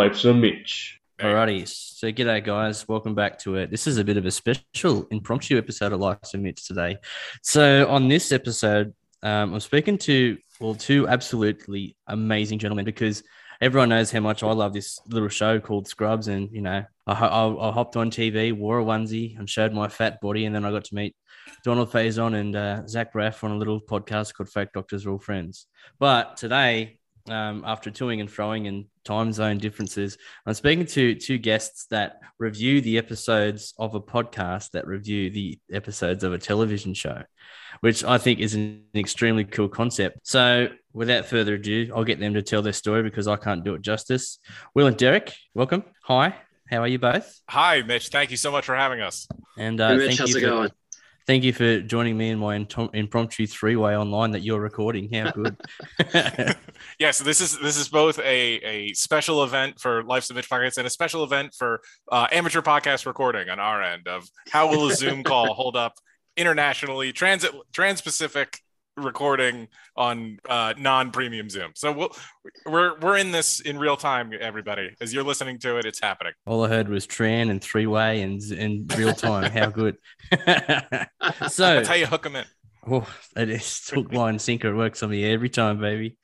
Envelopes are Mitch. Alrighty, so g'day guys, welcome back to it. This is a bit of a special impromptu episode of Life's a Mitch today. So on this episode, I'm speaking to two absolutely amazing gentlemen because everyone knows how much I love this little show called Scrubs, and you know I hopped on TV, wore a onesie, and showed my fat body, and then I got to meet Donald Faison and Zach Braff on a little podcast called Fake Doctors Real Friends. But today, after toing and froing and time zone differences, I'm speaking to two guests that review the episodes of a podcast that review the episodes of a television show, which I think is an extremely cool concept. So without further ado, I'll get them to tell their story because I can't do it justice. Will and Derek, welcome. Hi, how are you both? Hi, Mitch. Thank you so much for having us. And hey, Mitch, how's it going? Thank you for joining me in my impromptu three-way online that you're recording. How good. Yeah, so this is both a special event for Life's a Mitch Podcast and a special event for amateur podcast recording on our end of how will a Zoom call hold up internationally, trans-Pacific recording on non-premium Zoom. So we're in this in real time, everybody. As you're listening to it, it's happening. All I heard was Tran and three-way and in real time. How good. So that's how you hook them in. Oh, it is hook, line, sinker. It works on me every time, baby.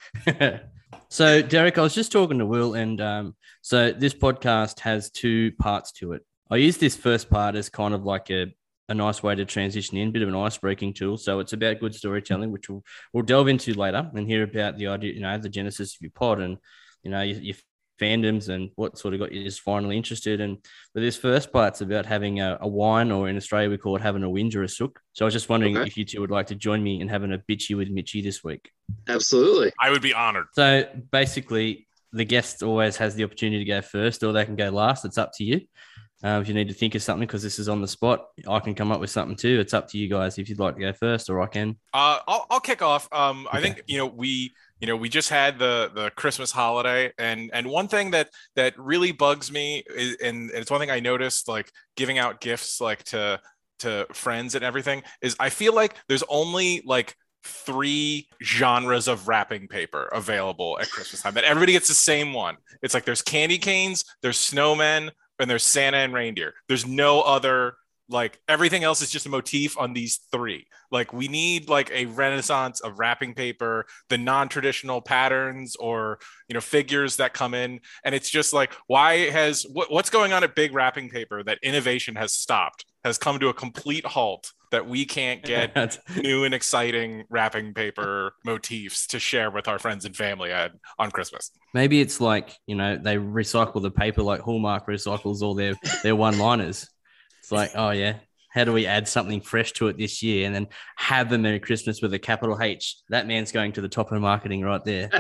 So Derek, I was just talking to Will, and so this podcast has two parts to it. I use this first part as kind of like a nice way to transition in, bit of an ice-breaking tool. So it's about good storytelling, which we'll delve into later and hear about the idea, you know, the genesis of your pod and, you know, your fandoms and what sort of got you just finally interested. And but this first part's about having a wine, or in Australia we call it having a whinge or a sook. So I was just wondering if you two would like to join me in having a bitchy with Mitchie this week. Absolutely. I would be honored. So basically the guest always has the opportunity to go first or they can go last. It's up to you. If you need to think of something, because this is on the spot, I can come up with something too. It's up to you guys if you'd like to go first, or I can. I'll kick off. Okay. I think we just had the Christmas holiday, and one thing that really bugs me is, and it's one thing I noticed, like giving out gifts like to friends and everything, is I feel like there's only like 3 genres of wrapping paper available at Christmas time that everybody gets the same one. It's like there's candy canes, there's snowmen, and there's Santa and reindeer. There's no other, like everything else is just a motif on these 3. Like we need like a renaissance of wrapping paper, the non-traditional patterns or, you know, figures that come in. And it's just like, why has what's going on at big wrapping paper that innovation has stopped, has come to a complete halt, that we can't get new and exciting wrapping paper motifs to share with our friends and family on Christmas? Maybe it's like, you know, they recycle the paper like Hallmark recycles all their one-liners. It's like, oh yeah, how do we add something fresh to it this year and then have a Merry Christmas with a capital H? That man's going to the top of marketing right there.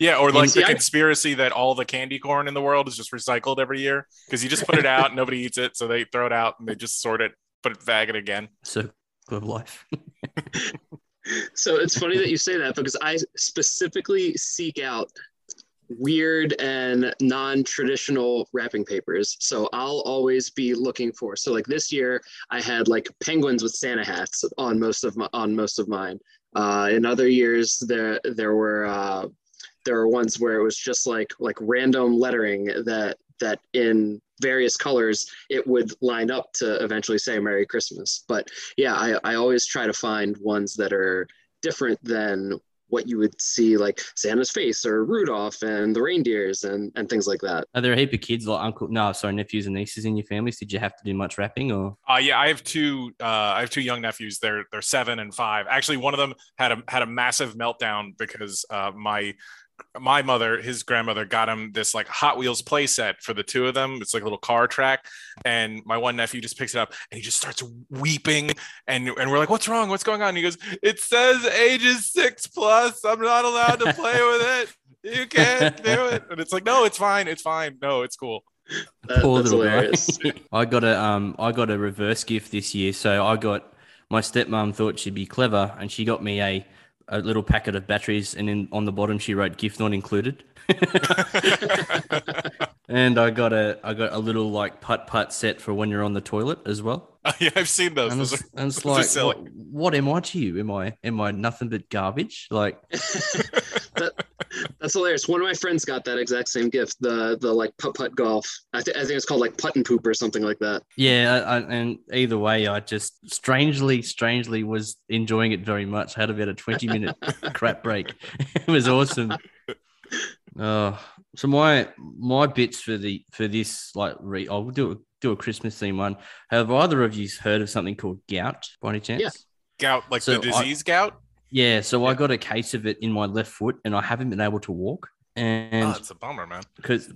Yeah, or like the conspiracy that all the candy corn in the world is just recycled every year because you just put it out, nobody eats it, so they throw it out and they just sort it, put it back in again. So good life. So it's funny that you say that because I specifically seek out weird and non-traditional wrapping papers. So I'll always be looking for. So like this year, I had like penguins with Santa hats on most of mine. In other years, there were ones where it was just like random lettering that in various colors it would line up to eventually say Merry Christmas. But yeah, I always try to find ones that are different than what you would see, like Santa's face or Rudolph and the reindeers and things like that. Are there a heap of kids like nephews and nieces in your families? Did you have to do much wrapping or? Yeah, I have two young nephews. They're 7 and 5. Actually, one of them had a massive meltdown because my mother, his grandmother, got him this like Hot Wheels play set for the two of them. It's like a little car track. And my one nephew just picks it up and he just starts weeping. And we're like, what's wrong? What's going on? And he goes, it says ages 6+. I'm not allowed to play with it. You can't do it. And it's like, no, it's fine. It's fine. No, it's cool. Poor little guy. I got a reverse gift this year. So I got, my stepmom thought she'd be clever and she got me a little packet of batteries, and then on the bottom she wrote "gift not included." And I got a little like putt set for when you're on the toilet as well. Oh, yeah, I've seen those. And it's like, what am I to you? Am I nothing but garbage? Like That's hilarious. One of my friends got that exact same gift, the like putt-putt golf. I think it's called like putt and poop or something like that. Yeah, and either way, I just strangely was enjoying it very much. I had about a 20-minute crap break. It was awesome. So my bits for this I'll do a Christmas theme one. Have either of you heard of something called gout by any chance? Yeah. Gout, like so the disease gout? Yeah, so I got a case of it in my left foot, and I haven't been able to walk. And it's a bummer, man. Because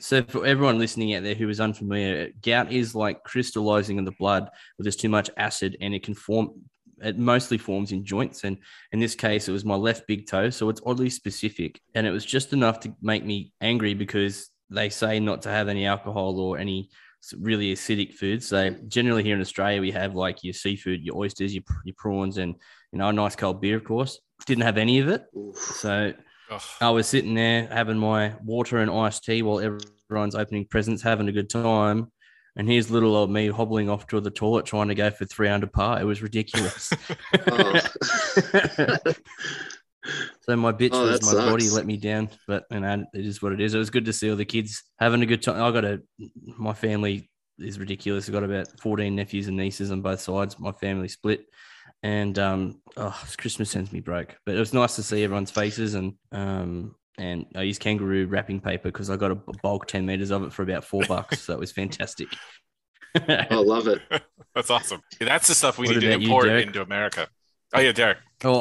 so for everyone listening out there who is unfamiliar, gout is like crystallizing in the blood where there's too much acid, and it can form. It mostly forms in joints, and in this case, it was my left big toe. So it's oddly specific, and it was just enough to make me angry because they say not to have any alcohol or any really acidic foods. So generally here in Australia, we have like your seafood, your oysters, your prawns, and a nice cold beer, of course. Didn't have any of it. So I was sitting there having my water and iced tea while everyone's opening presents, having a good time. And here's little old me hobbling off to the toilet trying to go for 300 par. It was ridiculous. So my bitch was my sucks. Body let me down, but it is what it is. It was good to see all the kids having a good time. My family is ridiculous. I've got about 14 nephews and nieces on both sides. My family split, and Christmas sends me broke. But it was nice to see everyone's faces, and I used kangaroo wrapping paper because I got a bulk 10 meters of it for about $4. So it was fantastic. I love it. That's awesome. Yeah, that's the stuff we need to import into America. Oh yeah, Derek. Oh,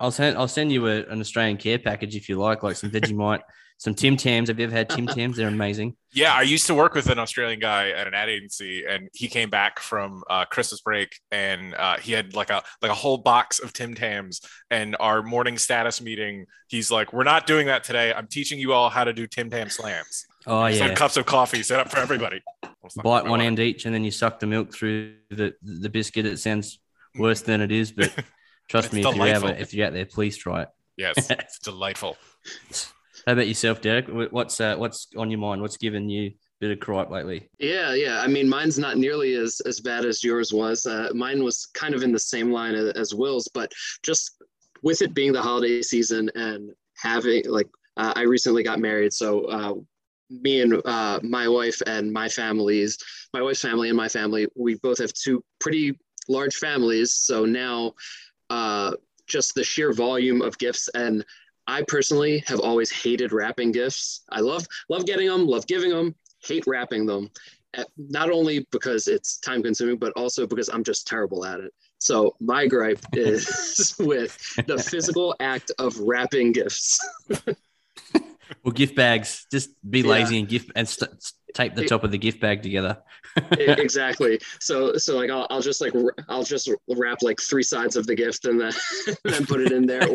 I'll send you an Australian care package if you like some Vegemite, some Tim Tams. Have you ever had Tim Tams? They're amazing. Yeah, I used to work with an Australian guy at an ad agency, and he came back from Christmas break, and he had like a whole box of Tim Tams. And our morning status meeting, he's like, "We're not doing that today. I'm teaching you all how to do Tim Tam slams." Oh yeah, some cups of coffee set up for everybody. Bite one end each, and then you suck the milk through the biscuit. It sounds worse than it is, but. Trust me, if you're out there, please try it. Yes, it's delightful. How about yourself, Derek? What's on your mind? What's given you a bit of gripe lately? Yeah. I mean, mine's not nearly as bad as yours was. Mine was kind of in the same line as Will's, but just with it being the holiday season and having I recently got married, so me and my wife's family and my family, we both have two pretty large families. So now just the sheer volume of gifts. And I personally have always hated wrapping gifts. I love getting them, love giving them, hate wrapping them. Not only because it's time consuming, but also because I'm just terrible at it. So my gripe is with the physical act of wrapping gifts. Well, gift bags, just be lazy and tape the top of the gift bag together. Exactly. So I'll just wrap like three sides of the gift and then and put it in there,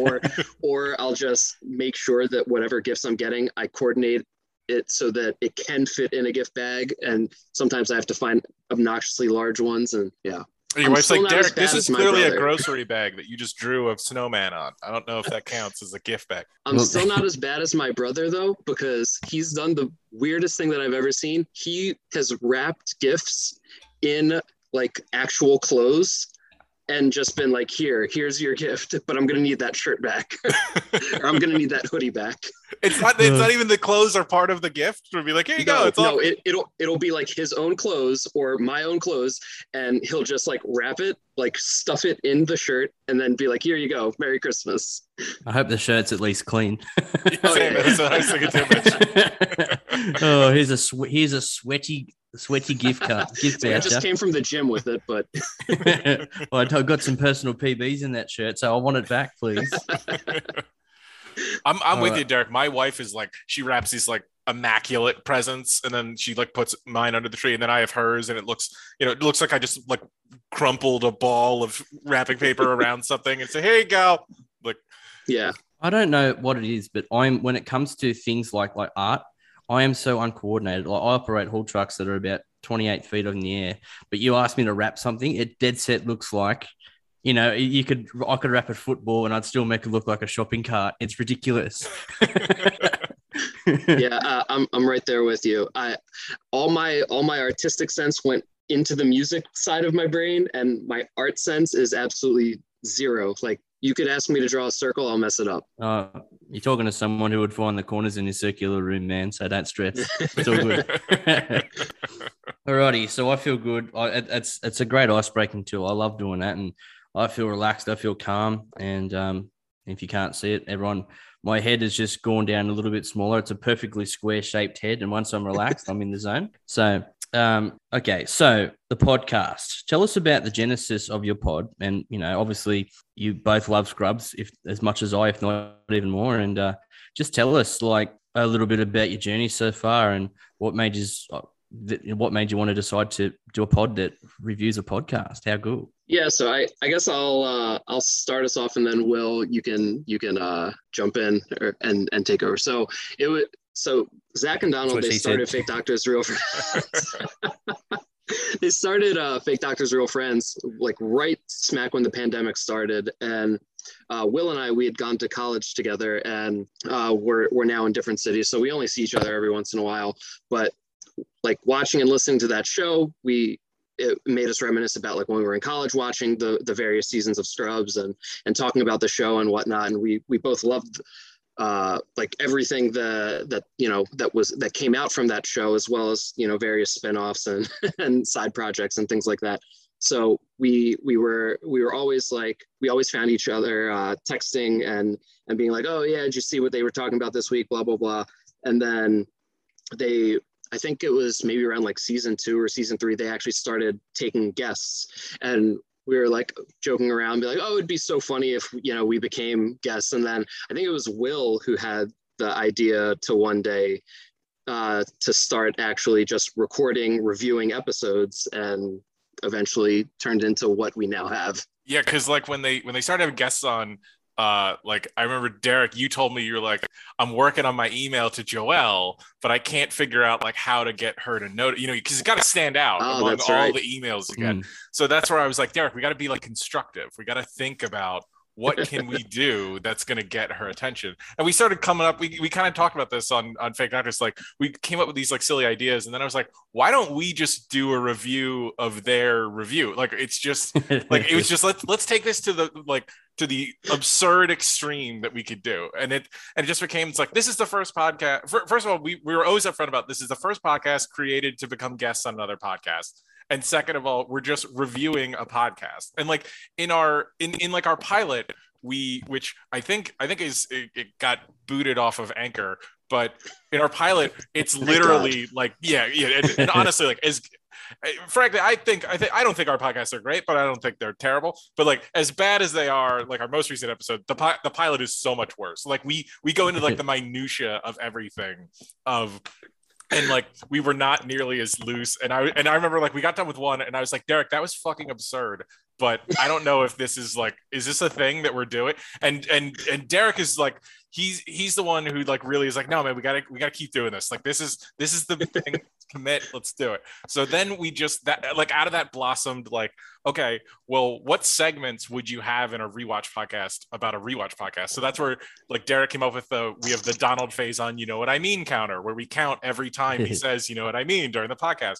or I'll just make sure that whatever gifts I'm getting, I coordinate it so that it can fit in a gift bag. And sometimes I have to find obnoxiously large ones. And yeah. Your wife's like, "Derek, this is clearly a grocery bag that you just drew a snowman on. I don't know if that counts as a gift bag." I'm still not as bad as my brother, though, because he's done the weirdest thing that I've ever seen. He has wrapped gifts in like actual clothes and just been like, here's your gift, but I'm going to need that shirt back. Or I'm going to need that hoodie back. It's not even the clothes are part of the gift. It'll be like, here you go. It'll be like his own clothes or my own clothes. And he'll just like wrap it, like stuff it in the shirt and then be like, here you go. Merry Christmas. I hope the shirt's at least clean. Oh, here's a sweaty gift card. I just came from the gym with it, but well, I got some personal PBs in that shirt, so I want it back, please. I'm with you, Derek. My wife is like, she wraps these like immaculate presents, and then she like puts mine under the tree, and then I have hers, and it looks like I just like crumpled a ball of wrapping paper around something and say, "Here you go." Like, yeah, I don't know what it is, but when it comes to things like art, I am so uncoordinated. Like, I operate haul trucks that are about 28 feet in the air, but you ask me to wrap something, it dead set looks like, I could wrap a football and I'd still make it look like a shopping cart. It's ridiculous. Yeah, I'm right there with you. All my artistic sense went into the music side of my brain, and my art sense is absolutely zero. Like, you could ask me to draw a circle, I'll mess it up. You're talking to someone who would find the corners in his circular room, man. So don't stress. It's all good. Alrighty. So I feel good. It's a great ice-breaking tool. I love doing that. And I feel relaxed. I feel calm. And if you can't see it, everyone, my head has just gone down a little bit smaller. It's a perfectly square-shaped head. And once I'm relaxed, I'm in the zone. So, okay. So the podcast, tell us about the genesis of your pod. And, you know, obviously you both love Scrubs if as much as I, if not even more. And just tell us like a little bit about your journey so far and what made you want to decide to do a pod that reviews a podcast? How cool. Yeah. So I guess I'll start us off and then Will, you can jump in and take over. So it was, so Zach and Donald, they started Fake Doctors Real Friends. They started Fake Doctors Real Friends like right smack when the pandemic started. And Will and I, we had gone to college together and we're now in different cities. So we only see each other every once in a while, but like watching and listening to that show, it made us reminisce about like when we were in college watching the various seasons of Scrubs and talking about the show and whatnot. And we both loved like everything that came out from that show, as well as, you know, various spinoffs and side projects and things like that. So we were always like, we always found each other texting and being like, oh yeah, did you see what they were talking about this week, blah blah blah. And then I think it was maybe around like season 2 or season 3, they actually started taking guests, and we were like joking around, be like, oh, it'd be so funny if, you know, we became guests. And then I think it was Will who had the idea to one day to start actually just recording, reviewing episodes, and eventually turned into what we now have. Yeah, because like when they started having guests on, like I remember, Derek, you told me, you were like, I'm working on my email to Joelle, but I can't figure out like how to get her to notice, you know, because you got to stand out among all the emails again. Mm. So that's where I was like, Derek, we got to be like constructive. We got to think about what can we do that's going to get her attention. And we started coming up, we kind of talked about this on Fake Doctors, like we came up with these like silly ideas. And then I was like, why don't we just do a review of their review? Like, it's just like, it was just, let's take this to the, like, to the absurd extreme that we could do. And it just became, it's like, this is the first podcast. First of all, we were always upfront about, this is the first podcast created to become guests on another podcast. And second of all, we're just reviewing a podcast. And like in like our pilot, which I think is, it got booted off of Anchor, but in our pilot, it's literally like, yeah. And honestly, like as frankly, I don't think our podcasts are great, but I don't think they're terrible, but like as bad as they are, like our most recent episode, the pilot is so much worse. Like we go into like the minutia of everything and like we were not nearly as loose, and I remember like we got done with one and I was like, Derek, that was fucking absurd, but I don't know if this is like, is this a thing that we're doing? And Derek is like, he's the one who like really is like, no man, we gotta keep doing this, like this is the thing. Commit, let's do it. So then we just, that like out of that blossomed like, okay, well, what segments would you have in a rewatch podcast about a rewatch podcast? So that's where like Derek came up with we have the Donald Faison, you know what I mean, counter, where we count every time he says, you know what I mean, during the podcast.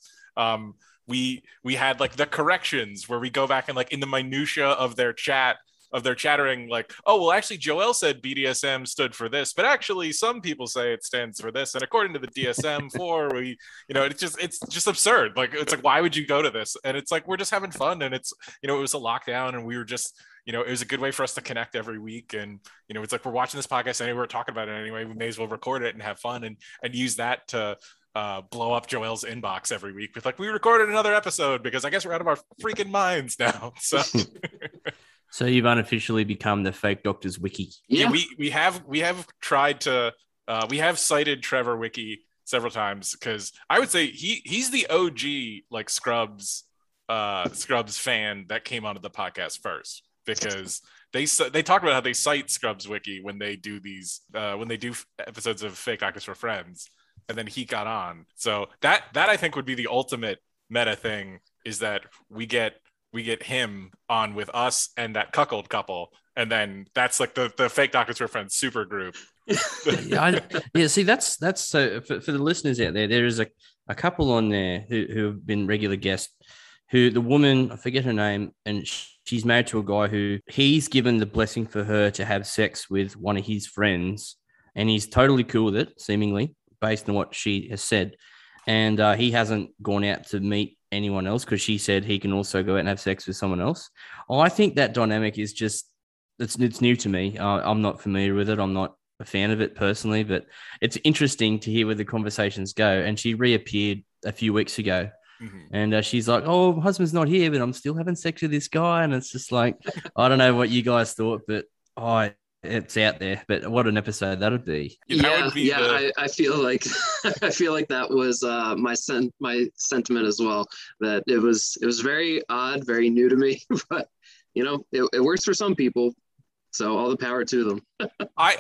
We had like the corrections, where we go back and like in the minutia of their chat, of their chattering, like, oh, well, actually, Joelle said BDSM stood for this, but actually some people say it stands for this. And according to the DSM-4, we, you know, it's just absurd. Like, it's like, why would you go to this? And it's like, we're just having fun. And it's, you know, it was a lockdown and we were just, you know, it was a good way for us to connect every week. And, you know, it's like, we're watching this podcast anyway, we're talking about it anyway, we may as well record it and have fun and use that to blow up Joelle's inbox every week with like, we recorded another episode because I guess we're out of our freaking minds now. So... So you've unofficially become the Fake Doctors Wiki. Yeah, we have tried to we have cited Trevor Wiki several times, because I would say he's the OG like Scrubs fan that came onto the podcast first, because they talk about how they cite Scrubs Wiki when they do these when they do episodes of Fake Doctors for Friends, and then he got on. So that I think would be the ultimate meta thing, is that we get him on with us and that cuckold couple. And then that's like the Fake Doctors Real Friends super group. Yeah. See, that's so for the listeners out there, there is a couple on there who have been regular guests, who the woman, I forget her name, and she's married to a guy who he's given the blessing for her to have sex with one of his friends, and he's totally cool with it, seemingly, based on what she has said. And he hasn't gone out to meet anyone else because she said he can also go out and have sex with someone else. I think that dynamic is just, it's new to me. I'm not familiar with it. I'm not a fan of it personally, but it's interesting to hear where the conversations go. And she reappeared a few weeks ago. Mm-hmm. And she's like, oh, my husband's not here, but I'm still having sex with this guy. And it's just like, I don't know what you guys thought, but it's out there. But what an episode that would be. I feel like that was my sentiment as well, that it was very odd, very new to me, but you know, it works for some people, so all the power to them.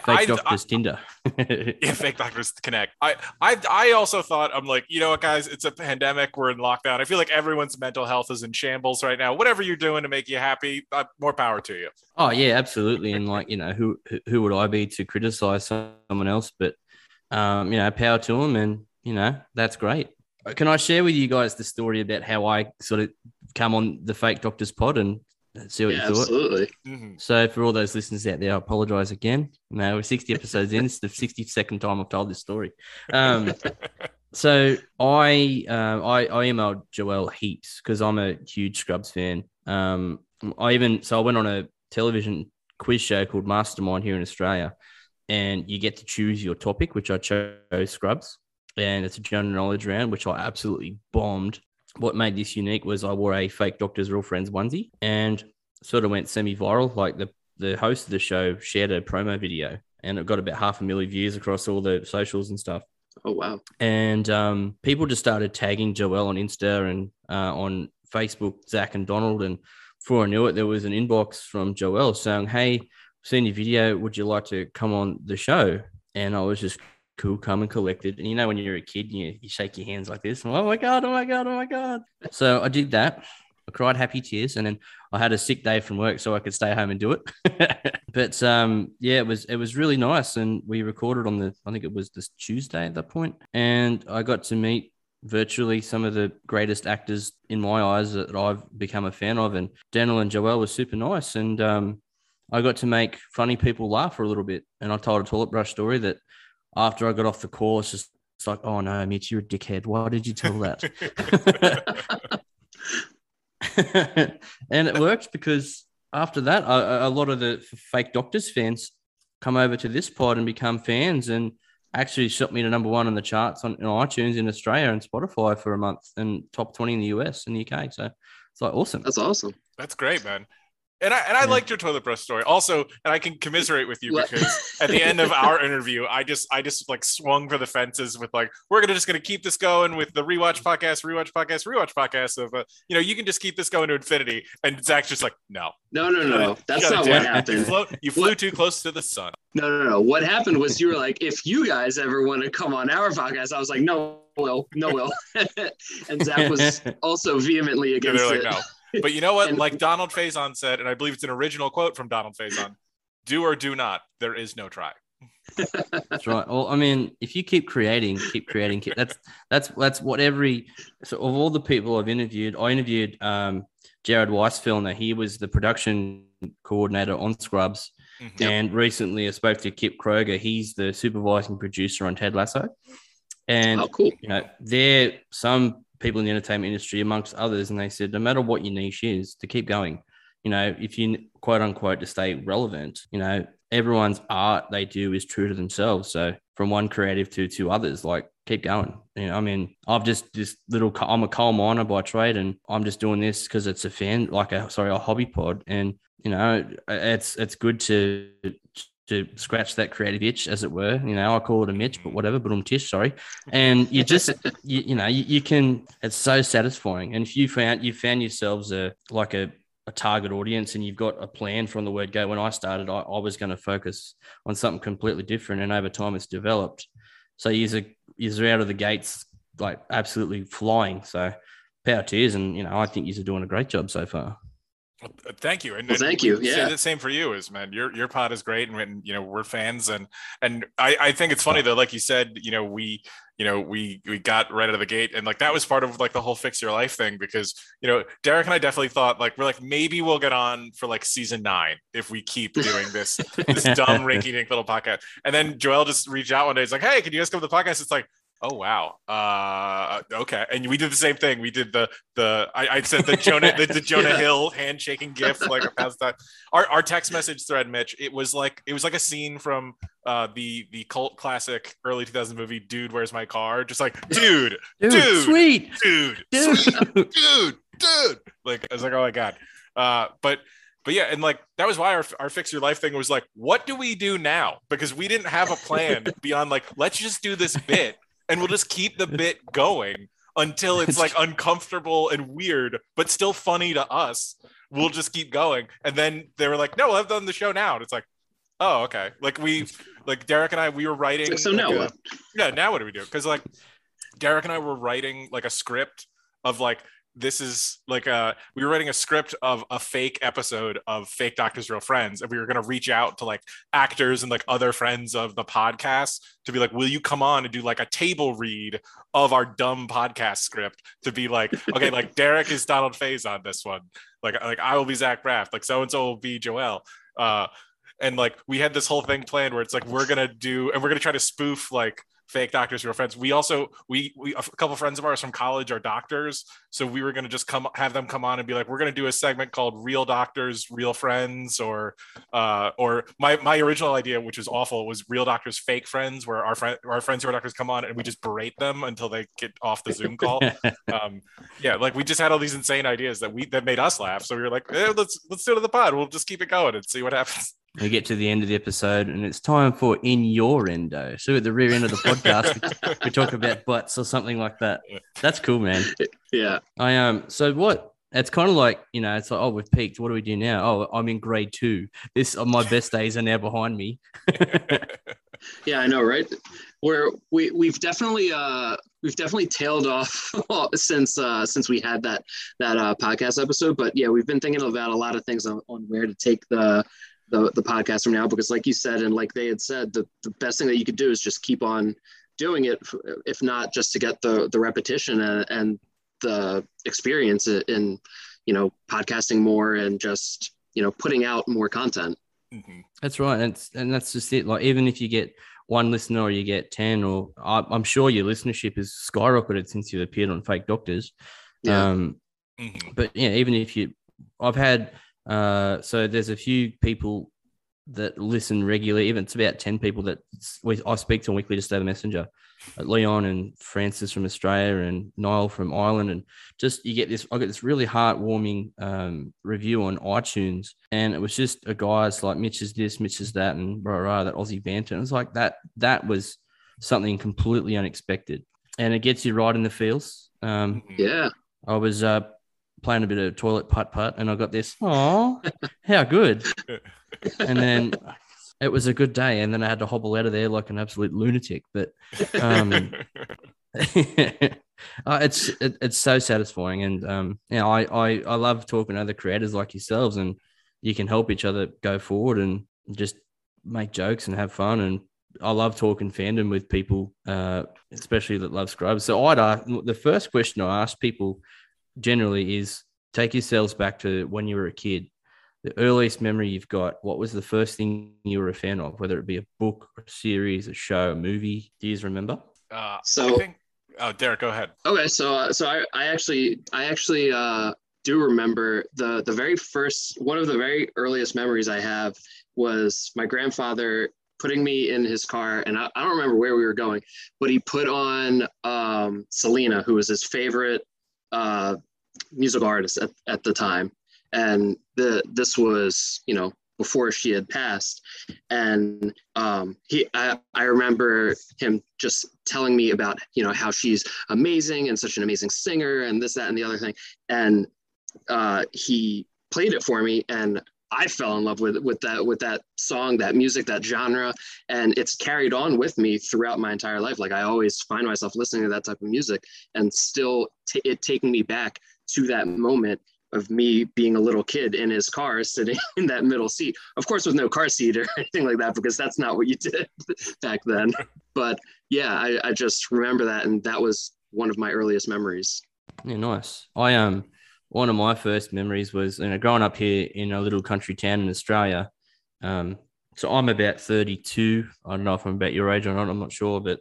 Fake Doctors Tinder. Yeah, Fake Doctors Connect. I also thought, I'm like, you know what, guys, it's a pandemic. We're in lockdown. I feel like everyone's mental health is in shambles right now. Whatever you're doing to make you happy, more power to you. Oh, yeah, absolutely. And like, you know, who would I be to criticize someone else? But, you know, power to them. And, you know, that's great. Can I share with you guys the story about how I sort of come on the Fake Doctors pod and see what you thought? Absolutely. Mm-hmm. So for all those listeners out there, I apologize again. No, we're 60 episodes in. It's the 62nd time I've told this story. So I emailed Joelle heaps because I'm a huge Scrubs fan. I went on a television quiz show called Mastermind here in Australia, and you get to choose your topic, which I chose Scrubs, and it's a general knowledge round, which I absolutely bombed. What made this unique was I wore a Fake Doctors Real Friends onesie and sort of went semi-viral. Like the host of the show shared a promo video, and it got about 500,000 views across all the socials and stuff. Oh, wow. And people just started tagging Joelle on Insta and on Facebook, Zach and Donald. And before I knew it, there was an inbox from Joelle saying, hey, seen your video. Would you like to come on the show? And I was just cool, calm and collected. And you know, when you're a kid, you shake your hands like this. And, oh, my God. So I did that. I cried happy tears. And then I had a sick day from work so I could stay home and do it. But yeah, it was really nice. And we recorded on I think it was this Tuesday at that point. And I got to meet virtually some of the greatest actors in my eyes that I've become a fan of. And Daniel and Joelle were super nice. And I got to make funny people laugh for a little bit. And I told a toilet brush story that after I got off the course, it's like, oh no, Mitch, you're a dickhead. Why did you tell that? And it worked because after that, a lot of the Fake Doctors fans come over to this pod and become fans, and actually shot me to #1 on the charts on iTunes in Australia and Spotify for a month, and top 20 in the US and the UK. So it's like awesome. That's awesome. That's great, man. And I liked your toilet brush story also, and I can commiserate with you because at the end of our interview, I just like swung for the fences with like, we're just gonna keep this going with the rewatch podcast of you know, you can just keep this going to infinity. And Zach's just like, no, that's not what happened. You flew too close to the sun. No. What happened was you were like, if you guys ever want to come on our podcast, I was like, no, Will. And Zach was also vehemently against it. No. But you know what? Like Donald Faison said, and I believe it's an original quote from Donald Faison, do or do not, there is no try. That's right. Well, I mean, if you keep creating. That's what so of all the people I've interviewed, I interviewed Jared Weisfeld. Now, he was the production coordinator on Scrubs. Mm-hmm. And recently I spoke to Kip Kroeger. He's the supervising producer on Ted Lasso. And, oh, cool. You know, they're some people in the entertainment industry amongst others, and they said no matter what your niche is, to keep going, you know, if you quote unquote to stay relevant, you know, everyone's art they do is true to themselves, so from one creative to others, like keep going, you know. I mean, I've I'm a coal miner by trade, and I'm just doing this because it's a hobby pod, and you know, it's good to scratch that creative itch, as it were. You know, I call it a mitch, but whatever, sorry. And you just, you can, it's so satisfying. And if you found yourselves a target audience and you've got a plan from the word go. When I started, I was going to focus on something completely different, and over time it's developed. So you're out of the gates, like absolutely flying. So power to you, and you know, I think you're doing a great job so far. Thank you. And well, thank you. Yeah. The same for you is, man, your pod is great. And, you know, we're fans. And I think it's funny though, like you said, we got right out of the gate, and like, that was part of like the whole Fix Your Life thing, because, you know, Derek and I definitely thought like, we're like, maybe we'll get on for like season 9 if we keep doing this, this dumb rinky-dink little podcast. And then Joelle just reached out one day. It's like, hey, can you guys come to the podcast? It's like, oh wow. Okay. And we did the same thing. We did I sent the Jonah the Jonah Hill handshaking gif like past that. Our text message thread, Mitch, it was like a scene from the cult classic early 2000 movie Dude, Where's My Car? Just like dude, sweet, dude, sweet, dude. Like I was like, oh my God. But yeah, and like that was why our Fix Your Life thing was like, what do we do now? Because we didn't have a plan beyond like, let's just do this bit. And we'll just keep the bit going until it's like uncomfortable and weird, but still funny to us. We'll just keep going. And then they were like, no, I've done the show now. And it's like, oh, okay. Like Derek and I, we were writing. So now what? Yeah, now what do we do? Because like Derek and I were writing like a script of like, this is like we were writing a script of a fake episode of Fake Doctors Real Friends, and we were going to reach out to like actors and like other friends of the podcast to be like, will you come on and do like a table read of our dumb podcast script, to be like, okay, like Derek is Donald Faison on this one, like I will be Zach Braff, like so-and-so will be Joelle, and like we had this whole thing planned where it's like we're going to try to spoof like Fake Doctors Real Friends. We also we a couple friends of ours from college are doctors, so we were going to just have them come on and be like, we're going to do a segment called Real Doctors Real Friends, or my original idea, which was awful, was Real Doctors Fake Friends, where our friends who are doctors come on and we just berate them until they get off the Zoom call. Yeah, like we just had all these insane ideas that made us laugh, so we were like, let's do it on the pod, we'll just keep it going and see what happens. We get to the end of the episode and it's time for In Your Endo. So at the rear end of the podcast, we talk about butts or something like that. That's cool, man. Yeah. It's kind of like, you know, it's like, oh, we've peaked. What do we do now? Oh, I'm in grade 2. My best days are now behind me. Yeah, I know, right? We've definitely tailed off since we had that podcast episode. But yeah, we've been thinking about a lot of things on where to take the podcast from now, because like you said, and like they had said, the best thing that you could do is just keep on doing it, if not just to get the repetition and the experience in, you know, podcasting more and just, you know, putting out more content. Mm-hmm. That's right. And that's just it. Like, even if you get one listener or you get 10, or I'm sure your listenership has skyrocketed since you've appeared on Fake Doctors. Yeah. Mm-hmm. But yeah, even if I've had, so there's a few people that listen regularly, even it's about 10 people that I speak to weekly, just over Messenger, Leon and Francis from Australia and Niall from Ireland. And just, I got this really heartwarming review on iTunes. And it was just a guy's like, Mitch is this, Mitch is that, and rah, rah, that Aussie banter. And it was like, that was something completely unexpected. And it gets you right in the feels. Yeah. I was, playing a bit of toilet putt-putt, and I got this, oh, how good. And then it was a good day, and then I had to hobble out of there like an absolute lunatic. But it's so satisfying. And you know, I love talking to other creators like yourselves, and you can help each other go forward and just make jokes and have fun. And I love talking fandom with people, especially that love Scrubs. So the first question I asked people generally is, take yourselves back to when you were a kid, the earliest memory you've got. What was the first thing you were a fan of, whether it be a book, a series, a show, a movie? Do you remember? Derek, go ahead. Okay, so I actually do remember the very first, one of the very earliest memories I have was my grandfather putting me in his car, and I don't remember where we were going, but he put on Selena, who was his favorite musical artist at the time, and this was, you know, before she had passed, and I remember him just telling me about, you know, how she's amazing and such an amazing singer and this, that, and the other thing, and he played it for me, and I fell in love with that song, that music, that genre, and it's carried on with me throughout my entire life. Like, I always find myself listening to that type of music, and still it taking me back to that moment of me being a little kid in his car sitting in that middle seat, of course with no car seat or anything like that, because that's not what you did back then. But yeah, I just remember that, and that was one of my earliest memories. Yeah, nice. I one of my first memories was, you know, growing up here in a little country town in Australia. So I'm about 32. I don't know if I'm about your age or not, I'm not sure, but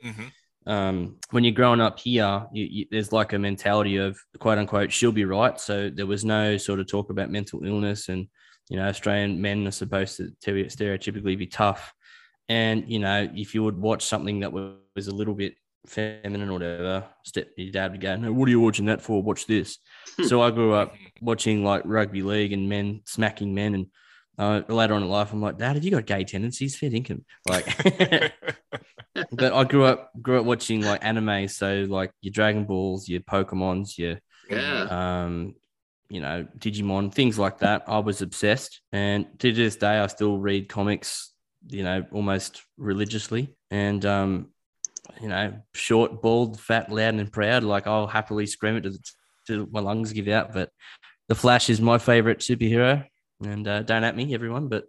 when you're growing up here, there's like a mentality of quote unquote, she'll be right. So there was no sort of talk about mental illness, and, you know, Australian men are supposed to stereotypically be tough. And, you know, if you would watch something that was a little bit feminine or whatever, your dad would go, no, what are you watching that for? Watch this. So I grew up watching like rugby league and men smacking men, and later on in life, I'm like, Dad, have you got gay tendencies? Fair dinkum. Like, but I grew up watching like anime, so like your Dragon Balls, your Pokemons, your, you know, Digimon, things like that. I was obsessed, and to this day, I still read comics, you know, almost religiously. And you know, short, bald, fat, loud, and proud. Like, I'll happily scream it to my lungs give out. But the Flash is my favorite superhero. And don't at me, everyone, but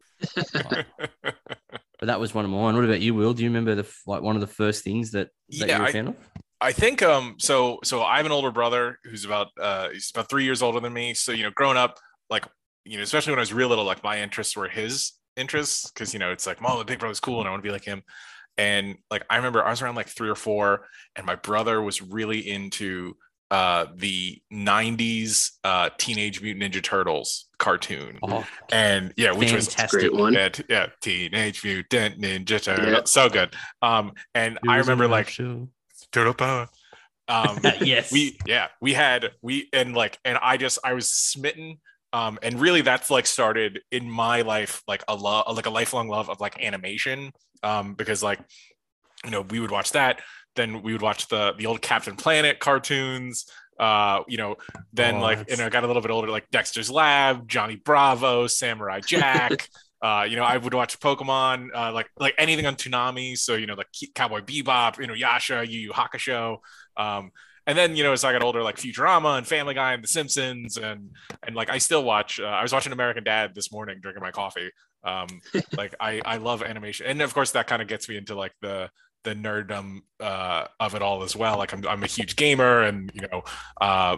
but that was one of mine. What about you, Will? Do you remember like one of the first things that you were a fan of? I think so I have an older brother who's about 3 years older than me. So, you know, growing up, like, you know, especially when I was real little, like my interests were his interests, because, you know, it's like, Mom, the big brother's cool and I want to be like him. And like I remember I was around like 3 or 4, and my brother was really into the 90s Teenage Mutant Ninja Turtles cartoon. Oh, and yeah, which was a great one. Yeah, Teenage Mutant Ninja Turtles. Yeah. So good. And I remember like Turtle Power. Yes. I was smitten. And really that's like started in my life, like a lifelong love of like animation. Because like, you know, we would watch that. Then we would watch the old Captain Planet cartoons, you know, then like, you know, got a little bit older, like Dexter's Lab, Johnny Bravo, Samurai Jack, you know, I would watch Pokemon, like anything on Toonami. So, you know, like Cowboy Bebop, you know, Yasha, Yu Yu Hakusho. And then, you know, as I got older, like Futurama and Family Guy and The Simpsons. And like, I still watch, I was watching American Dad this morning, drinking my coffee. Like I love animation. And of course that kind of gets me into like the nerddom of it all as well. Like I'm a huge gamer, and you know,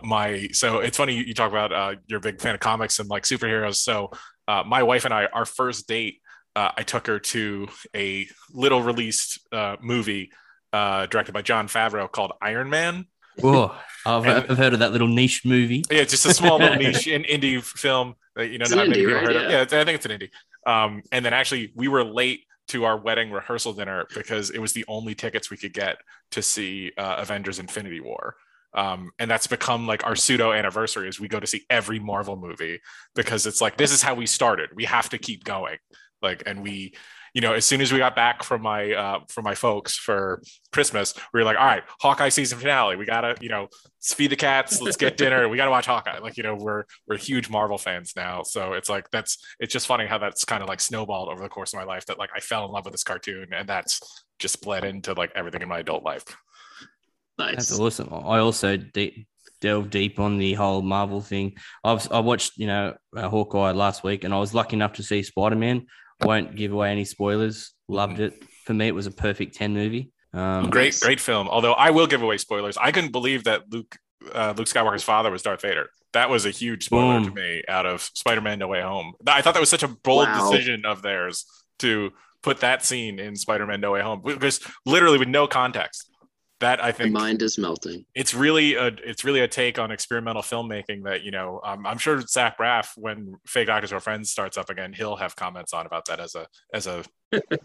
so it's funny you talk about you're a big fan of comics and like superheroes. So my wife and I, our first date, I took her to a little released movie directed by Jon Favreau called Iron Man. Oh, I've heard of that little niche movie. Yeah, it's just a small little niche indie film that, you know, not many people heard of. Yeah, I think it's an indie. And then actually we were late to our wedding rehearsal dinner because it was the only tickets we could get to see Avengers Infinity War. And that's become like our pseudo anniversary, is we go to see every Marvel movie because it's like, this is how we started. We have to keep going. Like, and we, you know, as soon as we got back from my folks for Christmas, we were like, all right, Hawkeye season finale. We got to, you know, feed the cats. Let's get dinner. We got to watch Hawkeye. Like, you know, we're huge Marvel fans now. So it's like, it's just funny how that's kind of like snowballed over the course of my life, that like I fell in love with this cartoon, and that's just bled into like everything in my adult life. Nice. That's awesome. I also delve deep on the whole Marvel thing. I watched, you know, Hawkeye last week, and I was lucky enough to see Spider-Man. Won't give away any spoilers. Loved it. For me, it was a perfect 10 movie. Great film. Although I will give away spoilers. I couldn't believe that Luke Skywalker's father was Darth Vader. That was a huge spoiler to me out of Spider-Man No Way Home. I thought that was such a bold decision of theirs to put that scene in Spider-Man No Way Home, because literally with no context. That, I think, the mind is melting. It's really a take on experimental filmmaking that, you know, I'm sure Zach Braff, when Fake Doctors Real Friends starts up again, he'll have comments on about that as a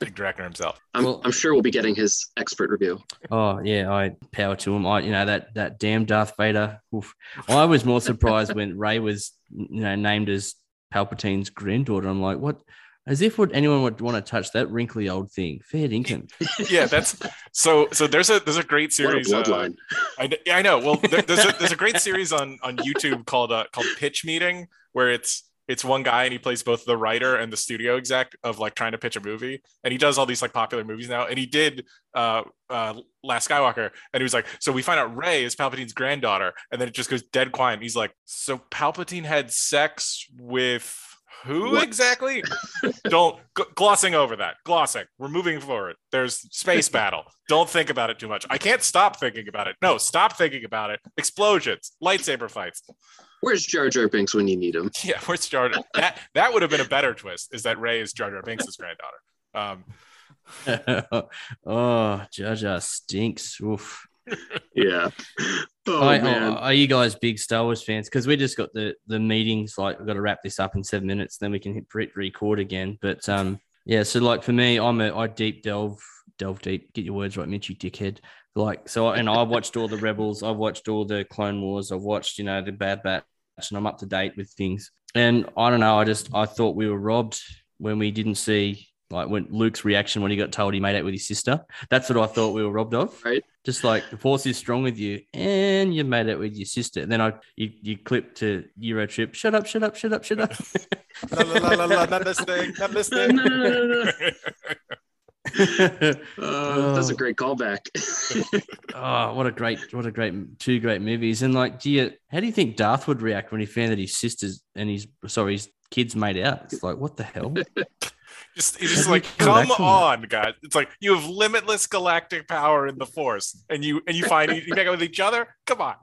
big director himself. I'm sure we'll be getting his expert review. Oh yeah, I power to him. I, you know, that damn Darth Vader. Oof. I was more surprised when Rey was, you know, named as Palpatine's granddaughter. I'm like, what? As if anyone would want to touch that wrinkly old thing. Fair dinkum. Yeah, that's so. There's a great series. What a bloodline. I know. Well, there's a great series on YouTube called Pitch Meeting, where it's It's one guy and he plays both the writer and the studio exec of like trying to pitch a movie. And he does all these like popular movies now. And he did Last Skywalker. And he was like, so we find out Rey is Palpatine's granddaughter. And then it just goes dead quiet. And he's like, so Palpatine had sex with who what? Exactly? Glossing over that. Glossing. We're moving forward. There's space battle. Don't think about it too much. I can't stop thinking about it. No, stop thinking about it. Explosions. Lightsaber fights. Where's Jar Jar Binks when you need him? Yeah, where's Jar Jar? That would have been a better twist, is that Rey is Jar Jar Binks' granddaughter. Oh, Jar Jar stinks. Oof. Yeah. Oh, are you guys big Star Wars fans? Because we just got the meetings, like we've got to wrap this up in 7 minutes, then we can hit record again. But yeah, so like for me, I deep delve deep. Get your words right, Mitch, you dickhead. Like so, and I've watched all the Rebels, I've watched all the Clone Wars, I've watched, you know, the Bad Batch, and I'm up to date with things. And I don't know, I thought we were robbed when we didn't see, like, when Luke's reaction when he got told he made out with his sister. That's what I thought we were robbed of. Right. Just like the force is strong with you, and you made out with your sister. And then you clip to Eurotrip. Shut up! Shut up! Shut up! Shut up! Not listening. Not listening. No. That's a great callback. Oh, what a great two great movies. And like, how do you think Darth would react when he found that his sisters and his kids made out? It's like, what the hell? It's like, come on, guys. It's like, you have limitless galactic power in the force, and you find you make out with each other. Come on.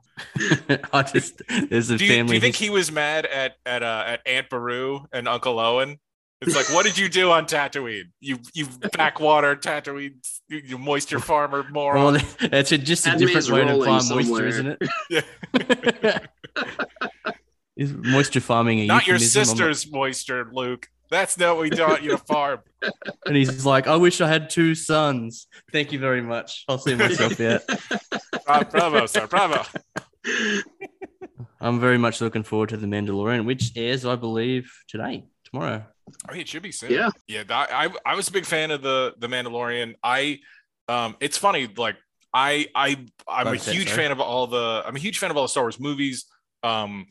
There's a family. Do you think he was mad at Aunt Beru and Uncle Owen? It's like, what did you do on Tatooine? You backwater Tatooine, you moisture farmer moron. Well, that's just a different way to farm moisture, isn't it? Yeah. Is moisture farming a not your sister's moisture, Luke? That's not what we taught you to farm. And he's like, I wish I had two sons. Thank you very much. I'll see myself out. Bravo, sir. Bravo. I'm very much looking forward to The Mandalorian, which airs, I believe, tomorrow. I mean, it should be soon. Yeah. Yeah. I was a big fan of The Mandalorian. It's funny. Like I'm a huge fan of all the Star Wars movies. I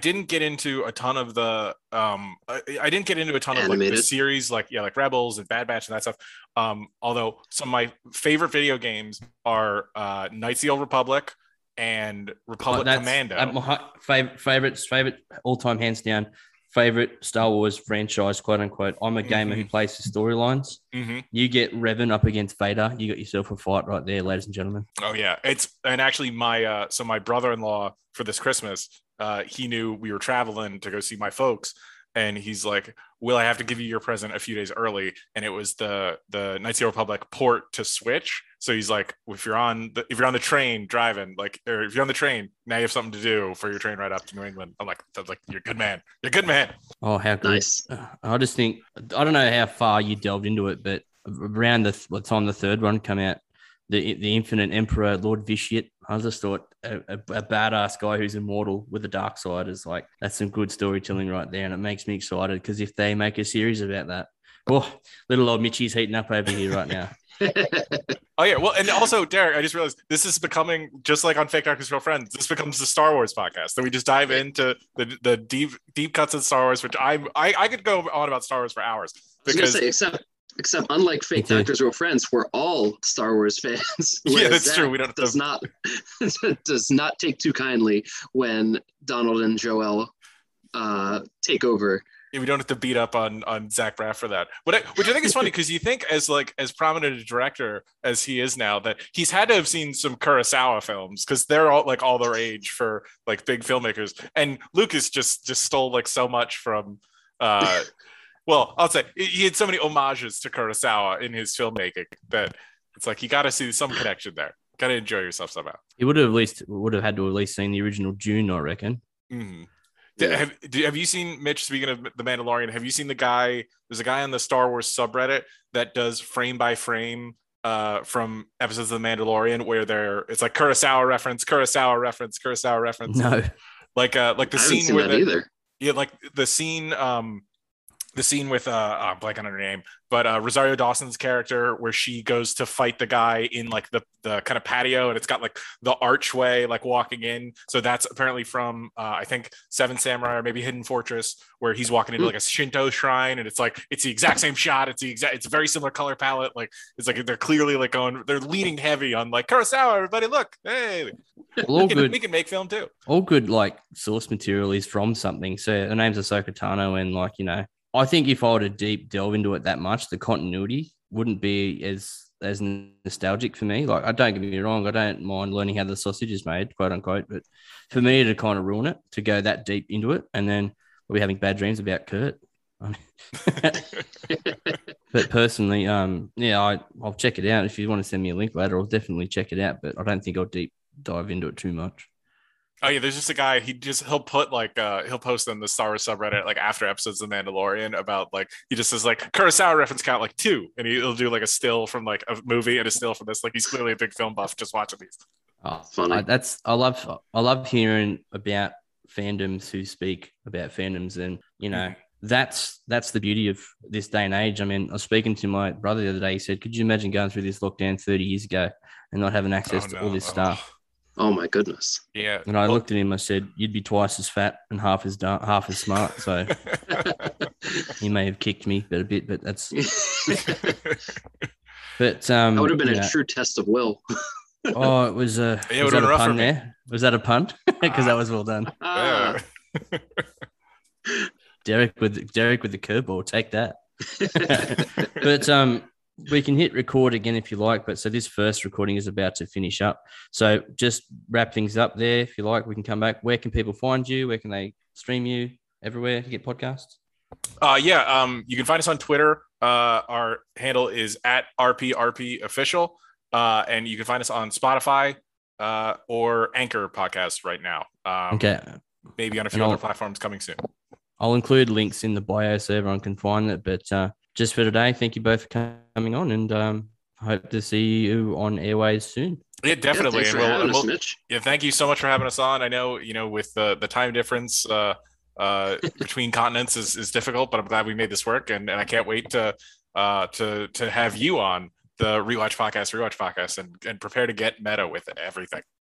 didn't get into a ton of the animated. Of like the series, like Rebels and Bad Batch and that stuff. Although some of my favorite video games are Knights of the Old Republic and Republic Commando. Favorite all time, hands down. Favorite Star Wars franchise, quote unquote. I'm a gamer who plays the storylines. Mm-hmm. You get Revan up against Vader, you got yourself a fight right there, ladies and gentlemen. Oh yeah, actually my my brother-in-law for this Christmas, he knew we were traveling to go see my folks, and he's like, "Will I have to give you your present a few days early?" And it was the Knights of the Republic port to Switch. So he's like, if you're on the train, now you have something to do for your train ride up to New England. I'm like, you're a good man. You're a good man. Oh, how good. Nice. I just think, I don't know how far you delved into it, but around the time the third one came out, the Infinite Emperor, Lord Vitiate, I just thought a badass guy who's immortal with the dark side is like, that's some good storytelling right there. And it makes me excited because if they make a series about that, oh, little old Mitchie's heating up over here right now. Oh yeah, well, and also Derek, I just realized this is becoming just like on Fake Doctors Real Friends. This becomes the Star Wars podcast. Then we just dive into the deep cuts of Star Wars, which I could go on about Star Wars for hours. Because except unlike Fake Doctors Real Friends, we're all Star Wars fans. Yeah, that's true. We don't does not take too kindly when Donald and Joelle take over. We don't have to beat up on Zach Braff for that, which I think is funny because you think as prominent a director as he is now that he's had to have seen some Kurosawa films because they're all their age for like big filmmakers, and Lucas just stole like so much from. Well, I'll say he had so many homages to Kurosawa in his filmmaking that it's like you got to see some connection there. Got to enjoy yourself somehow. He would have had to at least seen the original Dune, I reckon. Mm-hmm. Yeah. Have you seen, Mitch, speaking of The Mandalorian, have you seen the guy, there's a guy on the Star Wars subreddit that does frame by frame from episodes of The Mandalorian where it's like Kurosawa reference. No. Like the scene where the scene with I'm blanking on her name, but Rosario Dawson's character, where she goes to fight the guy in like the kind of patio, and it's got like the archway like walking in. So that's apparently from I think Seven Samurai or maybe Hidden Fortress, where he's walking into like a Shinto shrine, and it's like it's the exact same shot. It's a very similar color palette. Like it's like they're clearly like they're leaning heavy on like Kurosawa. Everybody look, hey, well, we can make film too. All good like source material is from something. So the name's Ahsoka Tano, and like, you know, I think if I were to deep delve into it that much, the continuity wouldn't be as nostalgic for me. Like, I don't, get me wrong, I don't mind learning how the sausage is made, quote unquote, but for me to kind of ruin it, to go that deep into it, and then we'll be having bad dreams about Kurt. I mean, but personally, yeah, I'll check it out. If you want to send me a link later, I'll definitely check it out, but I don't think I'll deep dive into it too much. Oh yeah, there's just a guy. He'll put like he'll post on the Star Wars subreddit like after episodes of The Mandalorian about like he just says like Kurosawa reference count like 2, and he'll do like a still from like a movie and a still from this. Like he's clearly a big film buff just watching these. Oh, funny. I love hearing about fandoms who speak about fandoms, and you know that's the beauty of this day and age. I mean, I was speaking to my brother the other day. He said, "Could you imagine going through this lockdown 30 years ago and not having access to all this stuff?" Oh my goodness! Yeah, and I looked at him. I said, "You'd be twice as fat and half as smart." So he may have kicked me a bit, but that's. But that would have been a true test of will. Oh, it was a. Yeah, was that a pun there? Was that a pun? Because that was well done. Derek with the curveball. Take that. But we can hit record again if you like, but so this first recording is about to finish up. So just wrap things up there. If you like, we can come back. Where can people find you? Where can they stream you? Everywhere to get podcasts? You can find us on Twitter. Our handle is @RPRPofficial. And you can find us on Spotify or Anchor Podcasts right now. Okay. Maybe on a few other platforms coming soon. I'll include links in the bio so everyone can find it, but just for today, thank you both for coming on, and hope to see you on airways soon. Yeah, definitely. Yeah, thank you so much for having us on. I know, you know, with the time difference between continents is difficult, but I'm glad we made this work, and I can't wait to have you on the Rewatch Podcast and prepare to get meta with everything.